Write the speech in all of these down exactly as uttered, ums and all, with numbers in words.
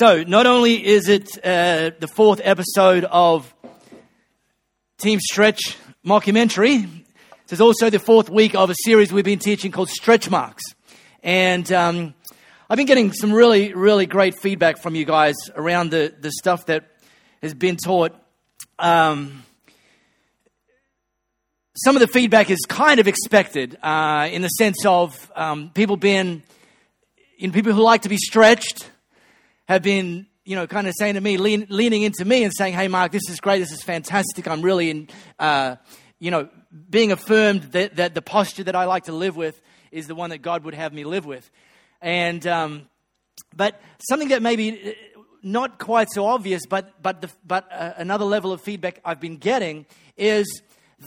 So, not only is it uh, the fourth episode of Team Stretch Mockumentary, it's also the fourth week of a series we've been teaching called Stretch Marks. And um, I've been getting some really, really great feedback from you guys around the, the stuff that has been taught. Um, some of the feedback is kind of expected uh, in the sense of um, people being, you know, people who like to be stretched have been, you know, kind of saying to me, lean, leaning into me and saying, hey, Mark, this is great, this is fantastic. I'm really, in, uh, you know, being affirmed that, that the posture that I like to live with is the one that God would have me live with. And, um, but something that maybe not quite so obvious, but but the, but uh, another level of feedback I've been getting is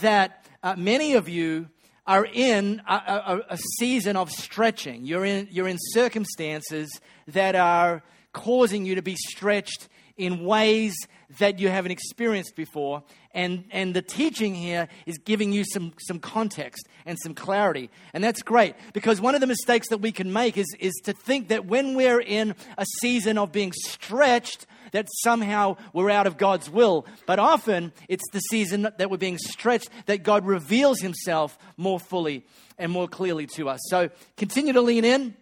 that uh, many of you are in a, a, a season of stretching. You're in you're in circumstances that are causing you to be stretched in ways that you haven't experienced before. And and the teaching here is giving you some, some context and some clarity. And that's great, because one of the mistakes that we can make is, is to think that when we're in a season of being stretched, that somehow we're out of God's will. But often it's the season that we're being stretched that God reveals himself more fully and more clearly to us. So continue to lean in.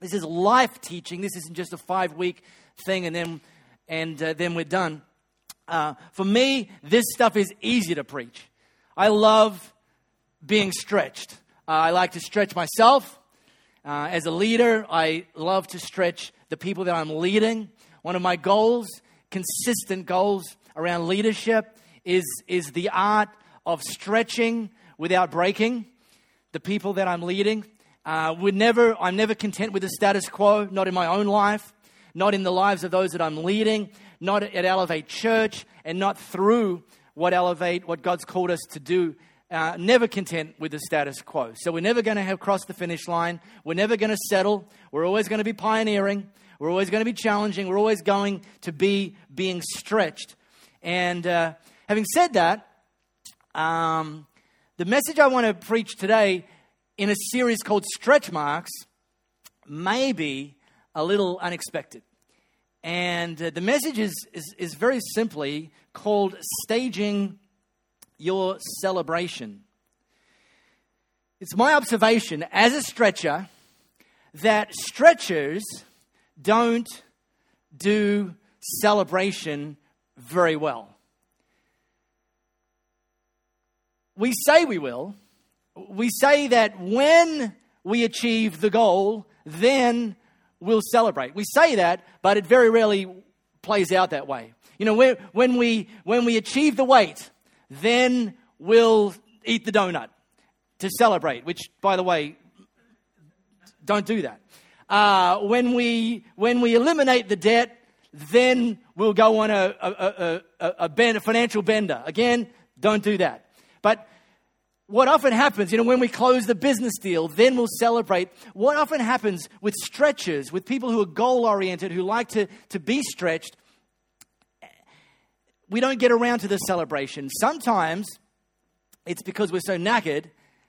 This is life teaching. This isn't just a five-week thing, and then and uh, then we're done. Uh, for me, this stuff is easy to preach. I love being stretched. Uh, I like to stretch myself. Uh, as a leader, I love to stretch the people that I'm leading. One of my goals, consistent goals around leadership, is is the art of stretching without breaking the people that I'm leading. Uh, we're never, I'm never content with the status quo, not in my own life, not in the lives of those that I'm leading, not at Elevate Church, and not through what Elevate, what God's called us to do. Uh, never content with the status quo. So we're never going to have crossed the finish line. We're never going to settle. We're always going to be pioneering. We're always going to be challenging. We're always going to be being stretched. And uh, having said that, um, the message I want to preach today in a series called Stretch Marks, maybe a little unexpected. And uh, the message is, is is very simply called Staging Your Celebration. It's my observation as a stretcher that stretchers don't do celebration very well. We say we will. We say that when we achieve the goal, then we'll celebrate. We say that, but it very rarely plays out that way. You know, when we when we achieve the weight, then we'll eat the donut to celebrate, which, by the way, don't do that. Uh, when we when we eliminate the debt, then we'll go on a a, a, a, a, bend, a financial bender. Again, don't do that. But what often happens, you know, when we close the business deal, then we'll celebrate. What often happens with stretchers, with people who are goal-oriented, who like to, to be stretched, we don't get around to the celebration. Sometimes it's because we're so knackered,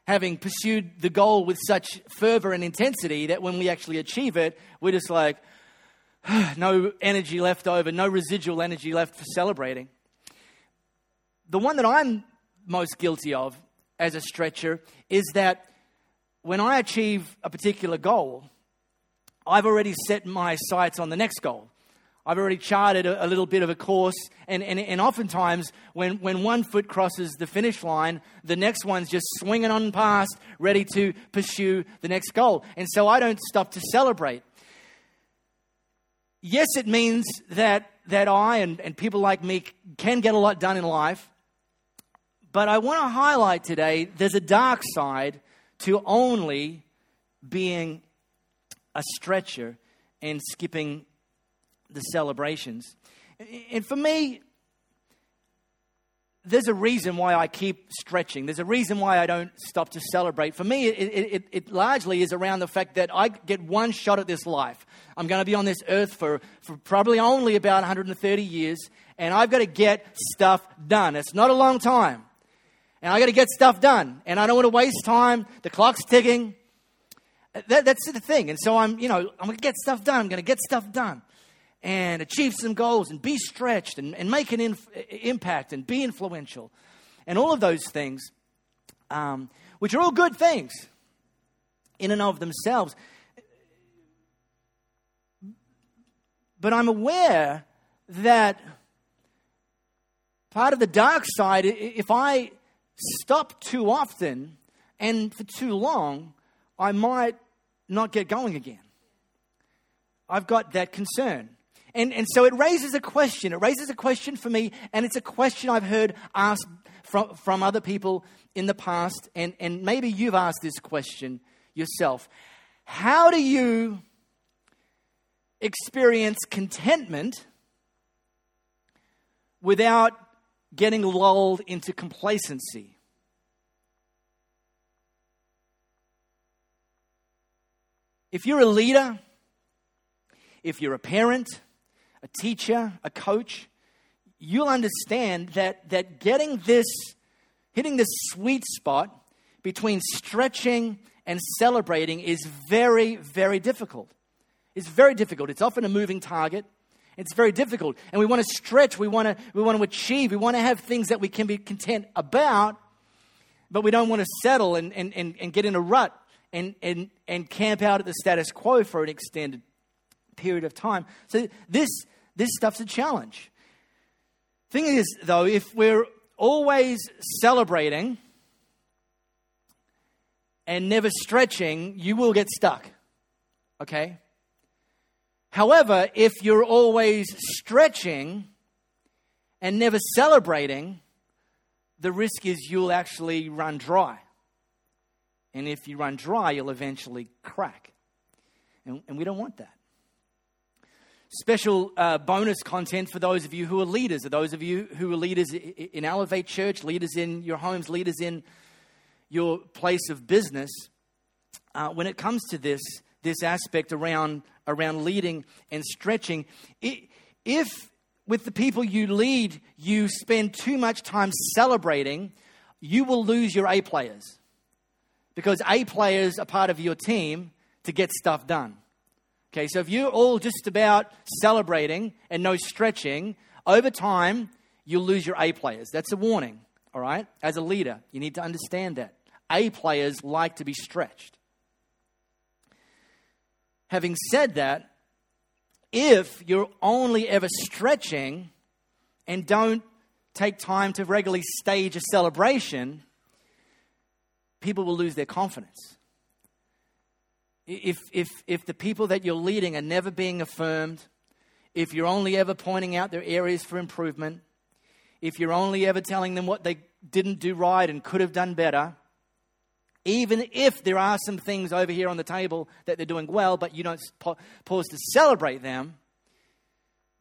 having pursued the goal with such fervor and intensity, that when we actually achieve it, we're just like, no energy left over, no residual energy left for celebrating. The one that I'm most guilty of as a stretcher is that when I achieve a particular goal, I've already set my sights on the next goal. I've already charted a, a little bit of a course, and, and, and oftentimes when, when one foot crosses the finish line, the next one's just swinging on past, ready to pursue the next goal. And so I don't stop to celebrate. Yes, it means that, that I and, and people like me can get a lot done in life, but I want to highlight today, there's a dark side to only being a stretcher and skipping the celebrations. And for me, there's a reason why I keep stretching. There's a reason why I don't stop to celebrate. For me, it, it, it largely is around the fact that I get one shot at this life. I'm going to be on this earth for, for probably only about one hundred thirty years, and I've got to get stuff done. It's not a long time. And I got to get stuff done, and I don't want to waste time. The clock's ticking. That, that's the thing. And so I'm, you know, I'm going to get stuff done. I'm going to get stuff done. and achieve some goals and be stretched and, and make an inf- impact and be influential and all of those things, um, which are all good things in and of themselves. But I'm aware that part of the dark side, if I stop too often and for too long, I might not get going again. I've got that concern. And and so it raises a question. It raises a question for me, and it's a question I've heard asked from, from other people in the past, and, and maybe you've asked this question yourself. How do you experience contentment without getting lulled into complacency? If you're a leader, if you're a parent, a teacher, a coach, you'll understand that that getting this, hitting this sweet spot between stretching and celebrating is very, very difficult. It's very difficult. It's often a moving target. It's very difficult. And we want to stretch. We want to we want to achieve. We want to have things that we can be content about, but we don't want to settle and, and, and, and get in a rut and, and, and camp out at the status quo for an extended period of time. So this this stuff's a challenge. Thing is, though, if we're always celebrating and never stretching, you will get stuck. Okay? However, if you're always stretching and never celebrating, the risk is you'll actually run dry. And if you run dry, you'll eventually crack. And, and we don't want that. Special uh, bonus content for those of you who are leaders, or those of you who are leaders in Elevate Church, leaders in your homes, leaders in your place of business. Uh, when it comes to this this aspect around around leading and stretching, it, if with the people you lead, you spend too much time celebrating, you will lose your A players, because A players are part of your team to get stuff done. Okay, so if you're all just about celebrating and no stretching, over time, you'll lose your A players. That's a warning, all right? As a leader, you need to understand that. A players like to be stretched. Having said that, if you're only ever stretching and don't take time to regularly stage a celebration, people will lose their confidence. If if if the people that you're leading are never being affirmed, if you're only ever pointing out their areas for improvement, if you're only ever telling them what they didn't do right and could have done better, even if there are some things over here on the table that they're doing well, but you don't pause to celebrate them,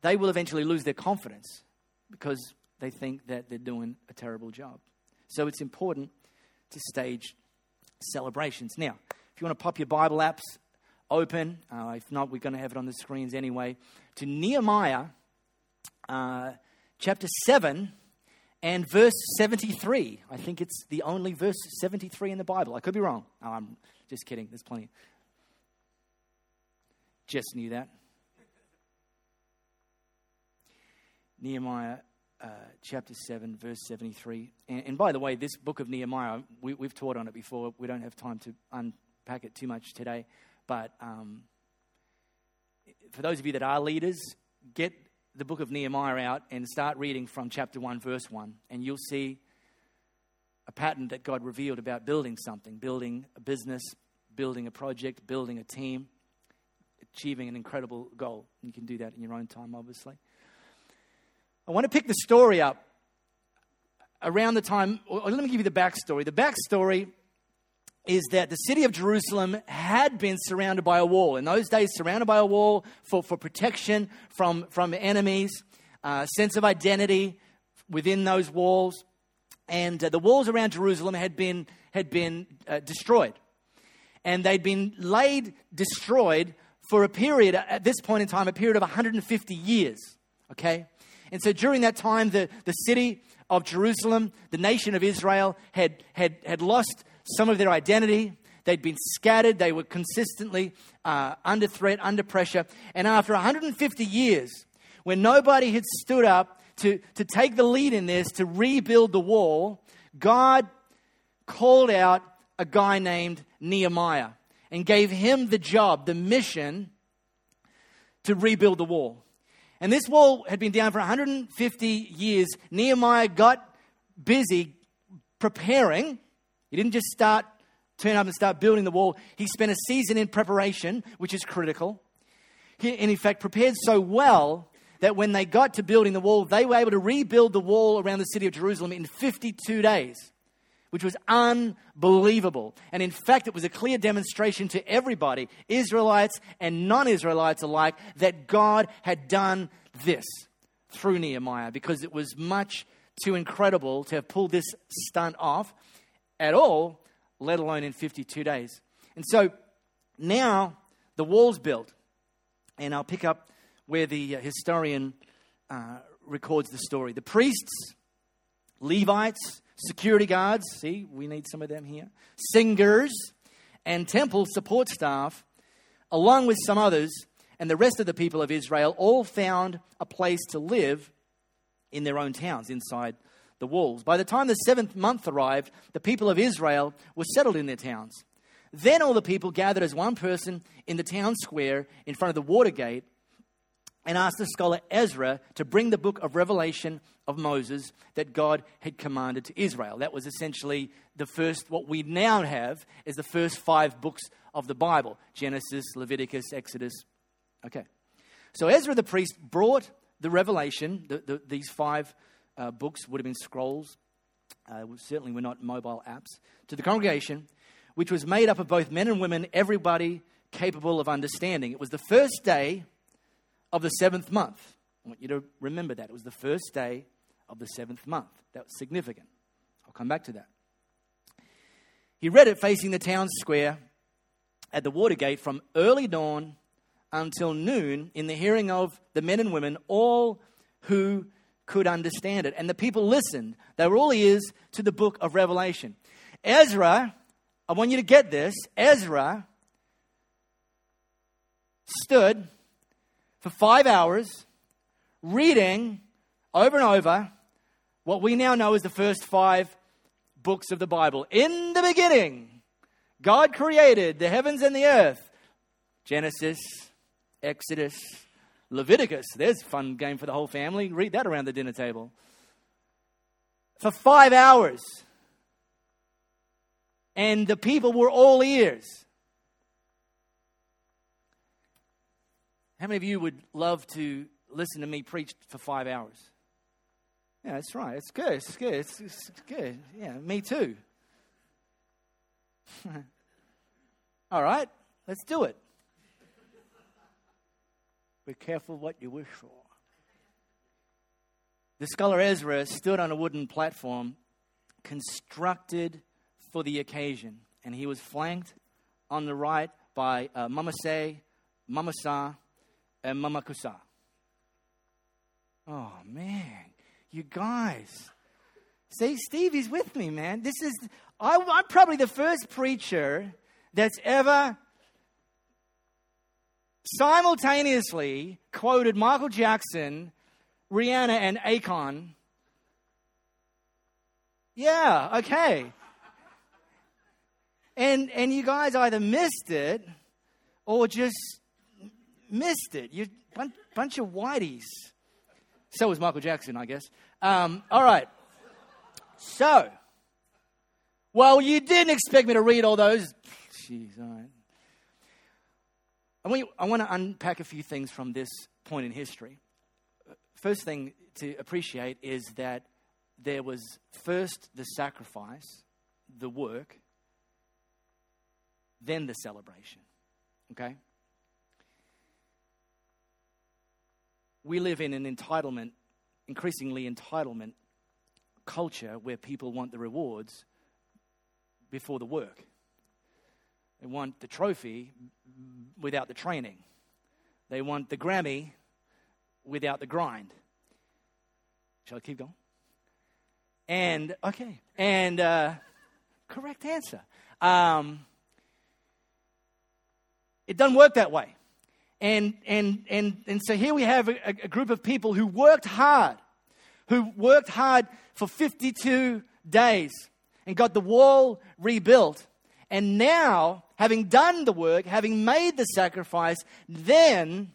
they will eventually lose their confidence because they think that they're doing a terrible job. So it's important to stage celebrations. Now, if you want to pop your Bible apps open, uh, if not, we're going to have it on the screens anyway, to Nehemiah uh, chapter seven and verse seventy-three. I think it's the only verse seventy-three in the Bible. I could be wrong. Oh, I'm just kidding. There's plenty. Just knew that. Nehemiah uh, chapter seven, verse seventy-three. And, and by the way, this book of Nehemiah, we, we've taught on it before. We don't have time to unpack it too much today, but um, for those of you that are leaders, get the book of Nehemiah out and start reading from chapter one, verse one, and you'll see a pattern that God revealed about building something, building a business, building a project, building a team, achieving an incredible goal. You can do that in your own time, obviously. I want to pick the story up around the time, or let me give you the backstory. The backstory is that the city of Jerusalem had been surrounded by a wall. In those days, surrounded by a wall for, for protection from, from enemies, uh, sense of identity within those walls. And uh, the walls around Jerusalem had been, had been uh, destroyed. And they'd been laid, destroyed for a period, at this point in time, a period of one hundred fifty years, okay? And so during that time, the, the city of Jerusalem, the nation of Israel, had had had lost some of their identity. They'd been scattered. They were consistently uh, under threat, under pressure. And after one hundred fifty years, when nobody had stood up to, to take the lead in this, to rebuild the wall, God called out a guy named Nehemiah and gave him the job, the mission to rebuild the wall. And this wall had been down for one hundred fifty years. Nehemiah got busy preparing. He didn't just start, turn up and start building the wall. He spent a season in preparation, which is critical. He, and in fact, prepared so well that when they got to building the wall, they were able to rebuild the wall around the city of Jerusalem in fifty-two days. Which was unbelievable. And in fact, it was a clear demonstration to everybody, Israelites and non-Israelites alike, that God had done this through Nehemiah, because it was much too incredible to have pulled this stunt off at all, let alone in fifty-two days. And so now the wall's built. And I'll pick up where the historian uh, records the story. The priests, Levites, security guards, see, we need some of them here, singers, and temple support staff, along with some others, and the rest of the people of Israel, all found a place to live in their own towns inside the walls. By the time the seventh month arrived, the people of Israel were settled in their towns. Then all the people gathered as one person in the town square in front of the water gate, and asked the scholar Ezra to bring the book of Revelation of Moses that God had commanded to Israel. That was essentially the first, what we now have is the first five books of the Bible. Genesis, Leviticus, Exodus. Okay. So Ezra the priest brought the revelation. The, the, these five uh, books would have been scrolls. Uh, certainly were not mobile apps. To the congregation, which was made up of both men and women, everybody capable of understanding. It was the first day of the seventh month. I want you to remember that. It was the first day of the seventh month. That was significant. I'll come back to that. He read it facing the town square at the water gate from early dawn until noon in the hearing of the men and women, all who could understand it. And the people listened. They were all ears to the book of Revelation. Ezra, I want you to get this. Ezra stood for five hours, reading over and over what we now know as the first five books of the Bible. In the beginning, God created the heavens and the earth. Genesis, Exodus, Leviticus. There's a fun game for the whole family. Read that around the dinner table. For five hours. And the people were all ears. How many of you would love to listen to me preach for five hours? Yeah, that's right. It's good. It's good. It's, it's good. Yeah, me too. All right, let's do it. Be careful what you wish for. The scholar Ezra stood on a wooden platform constructed for the occasion, and he was flanked on the right by uh, Mamase, Mamasa, and Mamakusa. Oh, man. You guys. See, Stevie's with me, man. This is, I, I'm probably the first preacher that's ever simultaneously quoted Michael Jackson, Rihanna, and Akon. Yeah, okay. And and you guys either missed it or just missed it. You bunch, bunch of whiteys. So was Michael Jackson, I guess. Um, all right. So, well, you didn't expect me to read all those. Jeez, all right. I want, you, I want to unpack a few things from this point in history. First thing to appreciate is that there was first the sacrifice, the work, then the celebration. Okay? We live in an entitlement, increasingly entitlement culture where people want the rewards before the work. They want the trophy without the training. They want the Grammy without the grind. Shall I keep going? And, okay. And, uh, correct answer. Um, it doesn't work that way. And and and and so here we have a, a group of people who worked hard, who worked hard for fifty-two days and got the wall rebuilt. And now, having done the work, having made the sacrifice, then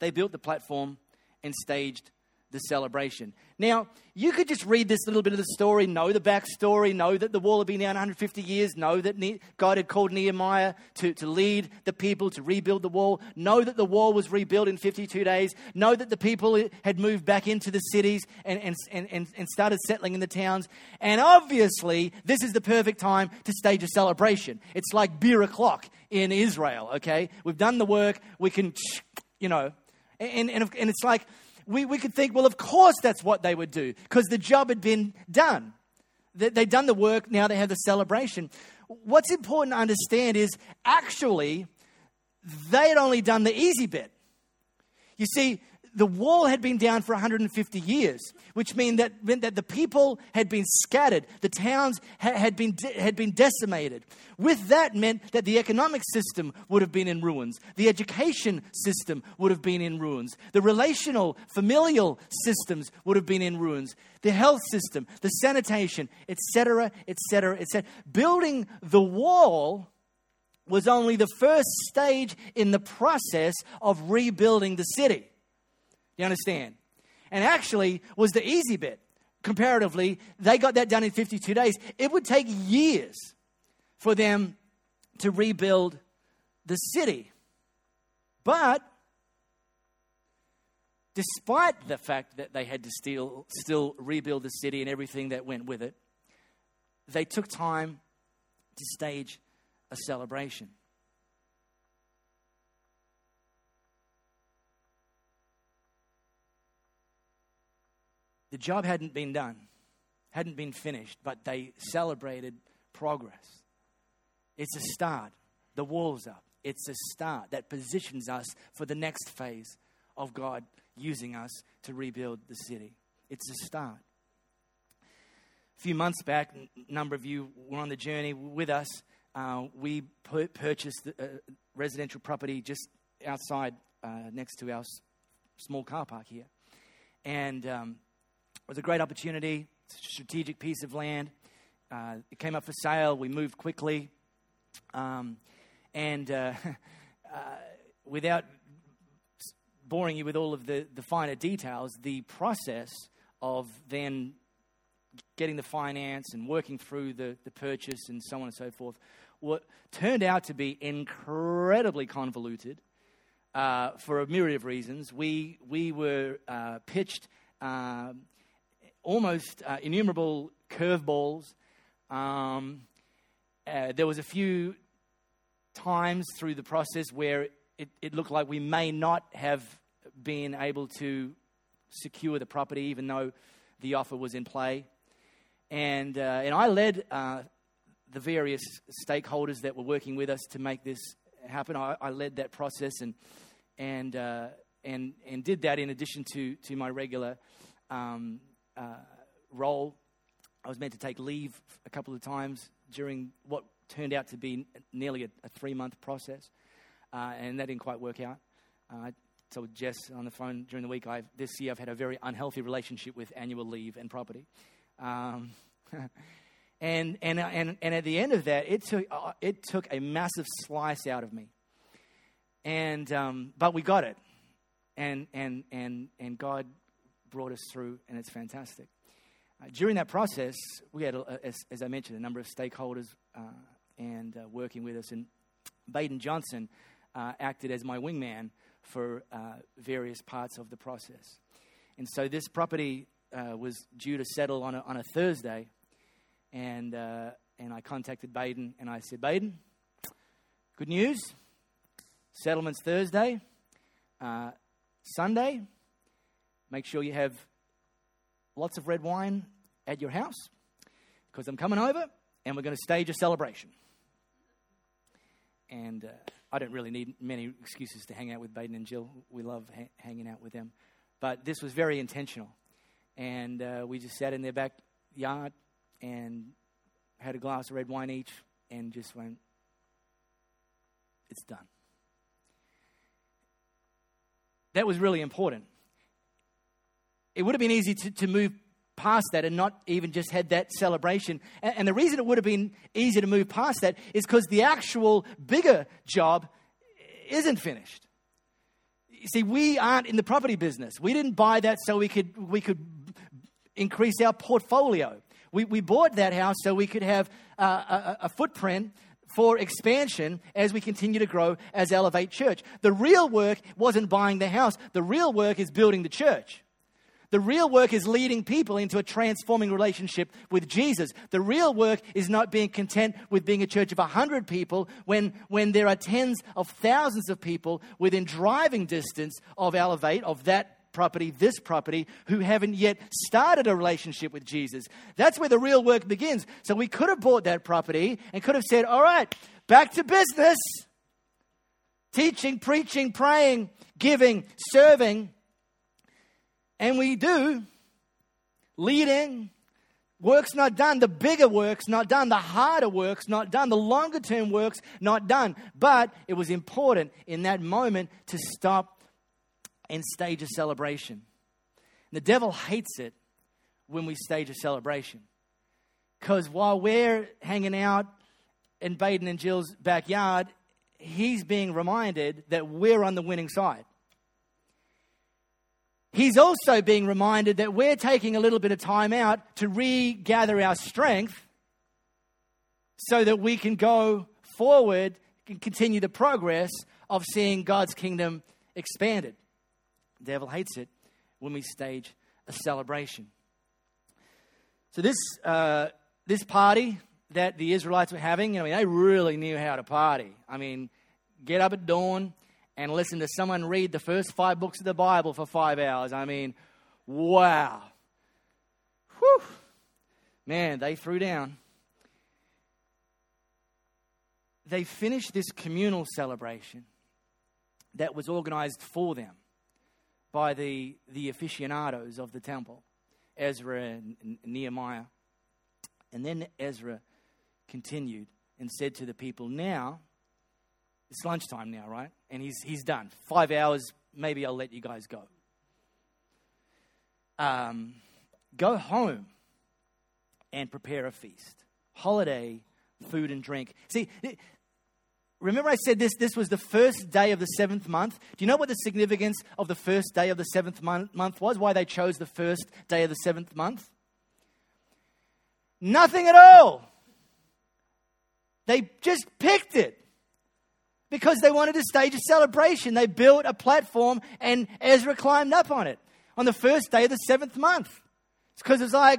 they built the platform and staged the celebration. Now, you could just read this little bit of the story, know the backstory, know that the wall had been down one hundred fifty years, know that ne- God had called Nehemiah to, to lead the people to rebuild the wall, know that the wall was rebuilt in fifty-two days, know that the people had moved back into the cities and, and, and, and started settling in the towns. And obviously, this is the perfect time to stage a celebration. It's like beer o'clock in Israel, okay? We've done the work, we can, you know, and and, and it's like, We we could think, well, of course that's what they would do because the job had been done. They, they'd done the work, now they have the celebration. What's important to understand is actually they had only done the easy bit. You see, the wall had been down for one hundred fifty years, which mean that, meant that the people had been scattered. The towns ha, had been de- had been decimated. With that meant that the economic system would have been in ruins. The education system would have been in ruins. The relational, familial systems would have been in ruins. The health system, the sanitation, et cetera, et cetera, et cetera. Building the wall was only the first stage in the process of rebuilding the city. You understand? And actually was the easy bit. Comparatively, they got that done in fifty-two days. It would take years for them to rebuild the city. But despite the fact that they had to still, still rebuild the city and everything that went with it, they took time to stage a celebration. The job hadn't been done, hadn't been finished, but they celebrated progress. It's a start. The wall's up. It's a start that positions us for the next phase of God using us to rebuild the city. It's a start. A few months back, a number of you were on the journey with us. Uh, we pur- purchased a residential property just outside uh, next to our s- small car park here. And um It was a great opportunity, strategic piece of land. Uh, it came up for sale. We moved quickly. Um, and uh, uh, without boring you with all of the, the finer details, the process of then getting the finance and working through the, the purchase and so on and so forth what turned out to be incredibly convoluted uh, for a myriad of reasons. We, we were uh, pitched... Uh, almost uh, innumerable curveballs. Um, uh, there was a few times through the process where it, it looked like we may not have been able to secure the property, even though the offer was in play. And uh, and I led uh, the various stakeholders that were working with us to make this happen. I, I led that process and and uh, and and did that in addition to to my regular. Um, Uh, role. I was meant to take leave a couple of times during what turned out to be nearly a, a three-month process, uh, and that didn't quite work out. Uh, I told Jess on the phone during the week, I've, this year I've had a very unhealthy relationship with annual leave and property. Um, and, and and and at the end of that, it took uh, it took a massive slice out of me. And um, but we got it, and and and and God brought us through, and it's fantastic. Uh, during that process, we had, a, as, as I mentioned, a number of stakeholders uh, and uh, working with us, and Baden Johnson uh, acted as my wingman for uh, various parts of the process. And so this property uh, was due to settle on a, on a Thursday, and uh, and I contacted Baden, and I said, Baden, good news, settlement's Thursday, uh, Sunday, make sure you have lots of red wine at your house because I'm coming over and we're going to stage a celebration. And uh, I don't really need many excuses to hang out with Baden and Jill. We love ha- hanging out with them. But this was very intentional. And uh, we just sat in their backyard and had a glass of red wine each and just went, it's done. That was really important. It would have been easy to, to move past that and not even just had that celebration. And, and the reason it would have been easy to move past that is because the actual bigger job isn't finished. You see, we aren't in the property business. We didn't buy that so we could we could increase our portfolio. We we bought that house so we could have uh, a, a footprint for expansion as we continue to grow as Elevate Church. The real work wasn't buying the house. The real work is building the church. The real work is leading people into a transforming relationship with Jesus. The real work is not being content with being a church of one hundred people when, when there are tens of thousands of people within driving distance of Elevate, of that property, this property, who haven't yet started a relationship with Jesus. That's where the real work begins. So we could have bought that property and could have said, all right, back to business. Teaching, preaching, praying, giving, serving. And we do, leading, work's not done, the bigger work's not done, the harder work's not done, the longer term work's not done. But it was important in that moment to stop and stage a celebration. The devil hates it when we stage a celebration. Because while we're hanging out in Baden and Jill's backyard, he's being reminded that we're on the winning side. He's also being reminded that we're taking a little bit of time out to regather our strength so that we can go forward and continue the progress of seeing God's kingdom expanded. The devil hates it when we stage a celebration. So this uh, this party that the Israelites were having, I mean, they really knew how to party. I mean, get up at dawn and listen to someone read the first five books of the Bible for five hours. I mean, wow. Whew. Man, they threw down. They finished this communal celebration that was organized for them by the, the aficionados of the temple, Ezra and Nehemiah. And then Ezra continued and said to the people, now, it's lunchtime now, right? And he's he's done. Five hours, maybe I'll let you guys go. Um, go home and prepare a feast. Holiday, food and drink. See, remember I said this, this was the first day of the seventh month. Do you know what the significance of the first day of the seventh month was? Why they chose the first day of the seventh month? Nothing at all. They just picked it. Because they wanted to stage a celebration. They built a platform and Ezra climbed up on it on the first day of the seventh month. It's because it's like,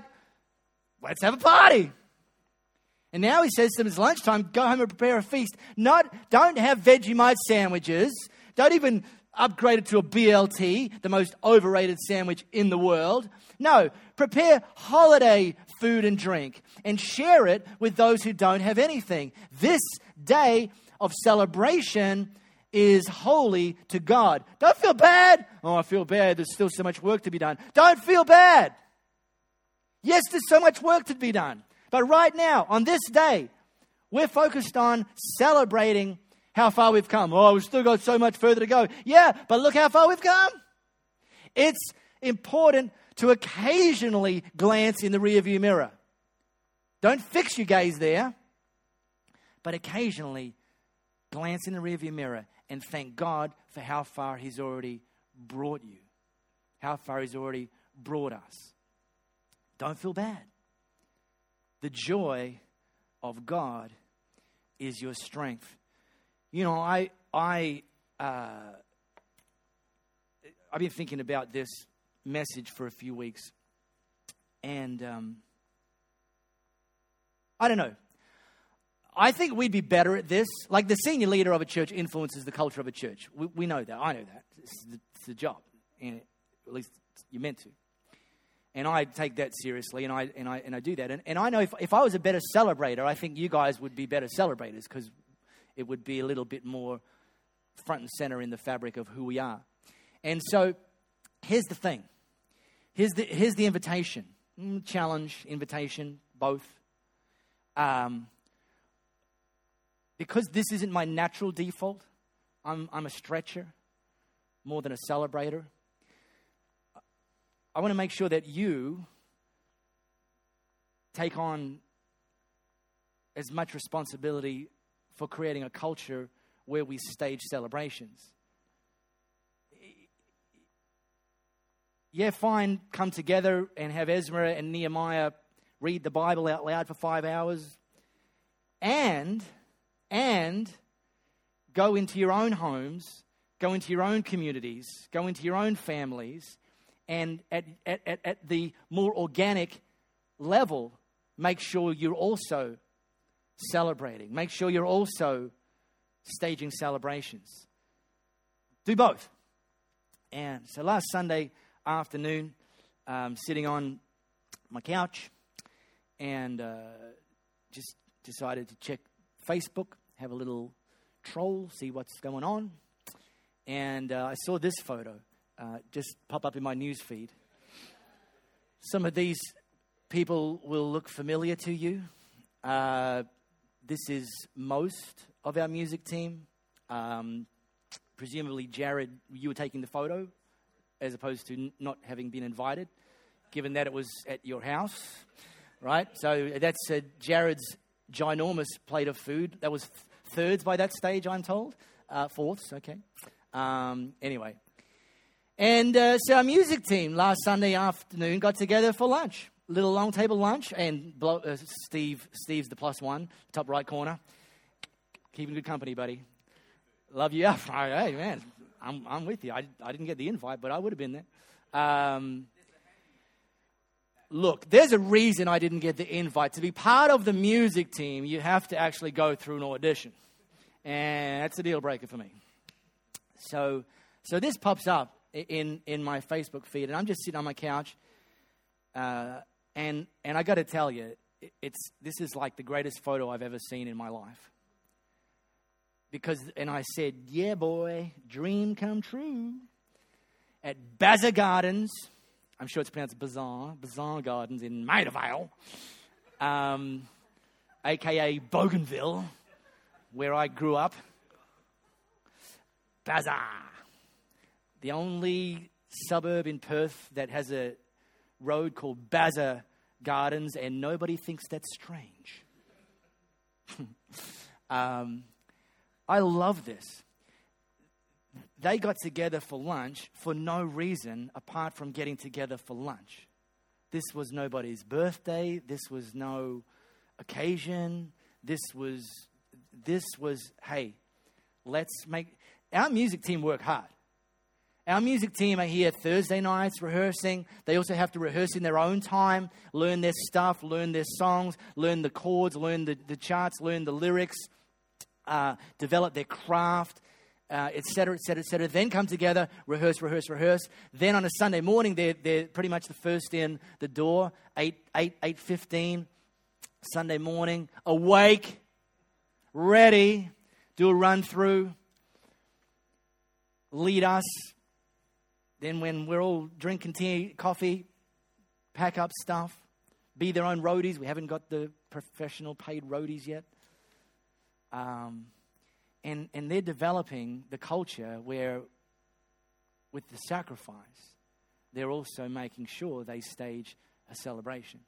let's have a party. And now he says to them, it's lunchtime, go home and prepare a feast. Not, don't have Vegemite sandwiches. Don't even upgrade it to a B L T, the most overrated sandwich in the world. No, prepare holiday food and drink and share it with those who don't have anything. This day of celebration is holy to God. Don't feel bad. Oh, I feel bad. There's still so much work to be done. Don't feel bad. Yes, there's so much work to be done. But right now, on this day, we're focused on celebrating how far we've come. Oh, we've still got so much further to go. Yeah, but look how far we've come. It's important to occasionally glance in the rearview mirror. Don't fix your gaze there, but occasionally glance in the rearview mirror and thank God for how far he's already brought you, how far he's already brought us. Don't feel bad. The joy of God is your strength. You know, I, I, uh, I've been thinking about this message for a few weeks, and um, I don't know. I think we'd be better at this. Like the senior leader of a church influences the culture of a church. We, we know that. I know that. It's the, it's the job. And at least you're meant to. And I take that seriously, and I and I and I do that. And, and I know if if I was a better celebrator, I think you guys would be better celebrators because it would be a little bit more front and center in the fabric of who we are. And so, here's the thing. Here's the here's the invitation, challenge, invitation, both. Um. because this isn't my natural default, I'm, I'm a stretcher more than a celebrator. I want to make sure that you take on as much responsibility for creating a culture where we stage celebrations. Yeah, fine, come together and have Ezra and Nehemiah read the Bible out loud for five hours and, and go into your own homes, go into your own communities, go into your own families, and at, at, at, at the more organic level, make sure you're also celebrating. Make sure you're also staging celebrations. Do both. And so last Sunday afternoon, um, sitting on my couch and uh, just decided to check Facebook, have a little troll, see what's going on. And uh, I saw this photo uh, just pop up in my news feed. Some of these people will look familiar to you. Uh, this is most of our music team. Um, presumably, Jared, you were taking the photo, as opposed to n- not having been invited, given that it was at your house, right? So that's uh, Jared's ginormous plate of food. That was th- thirds by that stage, I'm told. Uh, fourths, okay. Um, anyway. And uh, so our music team last Sunday afternoon got together for lunch. Little long table lunch, and blow, uh, Steve, Steve's the plus one, top right corner. Keeping good company, buddy. Love you. Hey, man, I'm I'm with you. I, I didn't get the invite, but I would have been there. Um, look, there's a reason I didn't get the invite. To be part of the music team, you have to actually go through an audition. And that's a deal breaker for me. So so this pops up in, in my Facebook feed, and I'm just sitting on my couch, uh, And and I got to tell you, it's this is like the greatest photo I've ever seen in my life. Because, and I said, yeah, boy, dream come true. At Bazaar Gardens, I'm sure it's pronounced Bazaar, Bazaar Gardens in Maida Vale, um, a k a. Bougainville, where I grew up. Bazaar. The only suburb in Perth that has a road called Bazaar Gardens, and nobody thinks that's strange. um, I love this. They got together for lunch for no reason apart from getting together for lunch. This was nobody's birthday. This was no occasion. This was, this was, hey, let's make, our music team work hard. Our music team are here Thursday nights rehearsing. They also have to rehearse in their own time, learn their stuff, learn their songs, learn the chords, learn the, the charts, learn the lyrics, uh, develop their craft, uh, et cetera, et cetera, et cetera. Then come together, rehearse, rehearse, rehearse. Then on a Sunday morning, they're, they're pretty much the first in the door, eight, eight, eight fifteen, Sunday morning, awake, ready, do a run through, lead us. Then when we're all drinking tea, coffee, pack up stuff, be their own roadies. We haven't got the professional paid roadies yet. Um, and, and they're developing the culture where with the sacrifice, they're also making sure they stage a celebration.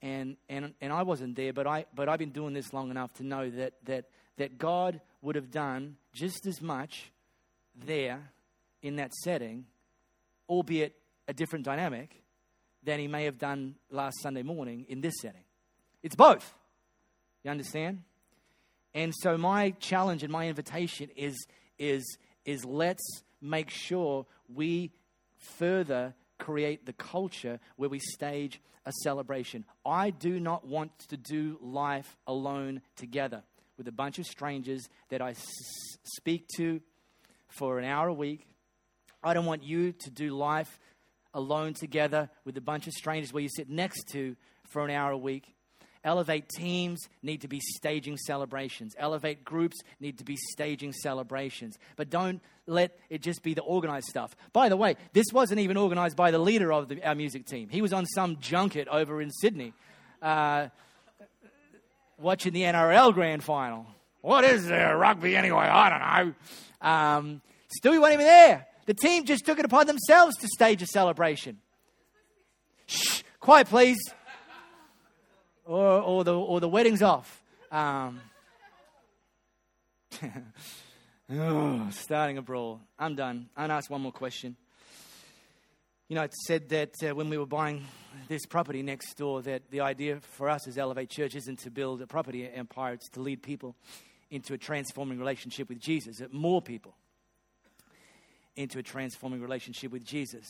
And and, and I wasn't there, but, I, but I've been doing this long enough to know that, that, that God would have done just as much there in that setting, albeit a different dynamic, than he may have done last Sunday morning in this setting. It's both. You understand? And so my challenge and my invitation is is is let's make sure we further create the culture where we stage a celebration. I do not want to do life alone together with a bunch of strangers that I s- speak to for an hour a week. I don't want you to do life alone together with a bunch of strangers where you sit next to for an hour a week. Elevate teams need to be staging celebrations. Elevate groups need to be staging celebrations. But don't let it just be the organized stuff. By the way, this wasn't even organized by the leader of the, our music team. He was on some junket over in Sydney, uh, watching the N R L grand final. What is uh, rugby anyway? I don't know. Um, Stewie wasn't even there. The team just took it upon themselves to stage a celebration. Shh, quiet please. Or, or the or the wedding's off. Um, oh, starting a brawl. I'm done. I'll ask one more question. You know, it said that uh, when we were buying this property next door, that the idea for us as Elevate Church isn't to build a property empire, it's to lead people into a transforming relationship with Jesus, that more people into a transforming relationship with Jesus.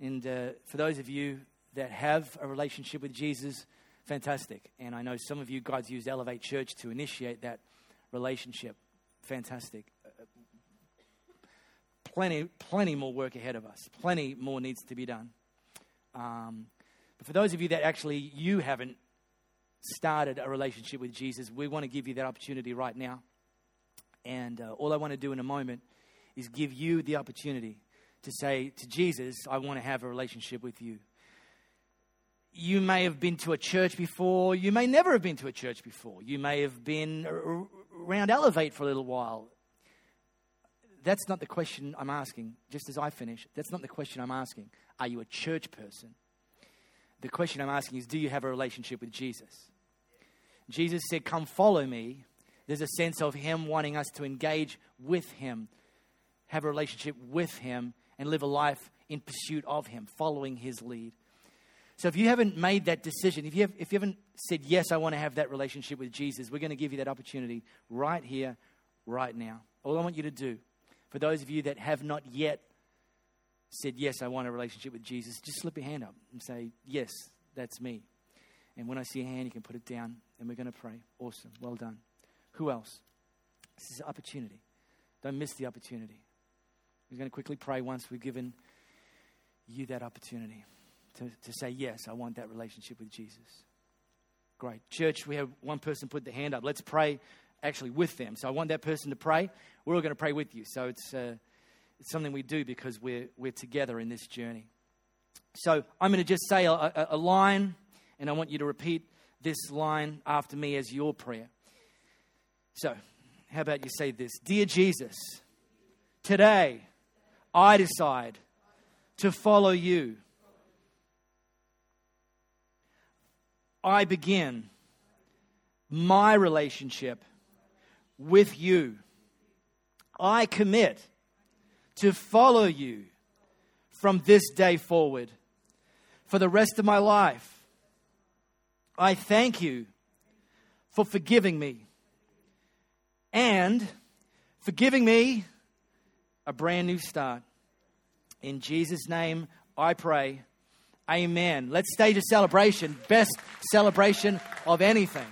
And uh, for those of you that have a relationship with Jesus, fantastic. And I know some of you, God's used Elevate Church to initiate that relationship. Fantastic. Uh, plenty, plenty more work ahead of us. Plenty more needs to be done. Um, but for those of you that actually you haven't started a relationship with Jesus, we want to give you that opportunity right now. And uh, all I want to do in a moment is give you the opportunity to say to Jesus, I want to have a relationship with you. You may have been to a church before. You may never have been to a church before. You may have been around Elevate for a little while. That's not the question I'm asking, just as I finish. That's not the question I'm asking. Are you a church person? The question I'm asking is, do you have a relationship with Jesus? Jesus said, come follow me. There's a sense of him wanting us to engage with him, have a relationship with him, and live a life in pursuit of him, following his lead. So if you haven't made that decision, if you have, if you haven't said, yes, I want to have that relationship with Jesus, we're going to give you that opportunity right here, right now. All I want you to do, for those of you that have not yet said, yes, I want a relationship with Jesus, just slip your hand up and say, yes, that's me. And when I see a hand, you can put it down and we're going to pray. Awesome. Well done. Who else? This is an opportunity. Don't miss the opportunity. We're going to quickly pray once we've given you that opportunity. To, to say, yes, I want that relationship with Jesus. Great. Church, we have one person put their hand up. Let's pray actually with them. So I want that person to pray. We're all going to pray with you. So it's uh, it's something we do because we're, we're together in this journey. So I'm going to just say a, a, a line, and I want you to repeat this line after me as your prayer. So how about you say this? Dear Jesus, today I decide to follow you. I begin my relationship with you. I commit to follow you from this day forward for the rest of my life. I thank you for forgiving me and for giving me a brand new start. In Jesus' name, I pray. Amen. Let's stage a celebration. Best celebration of anything.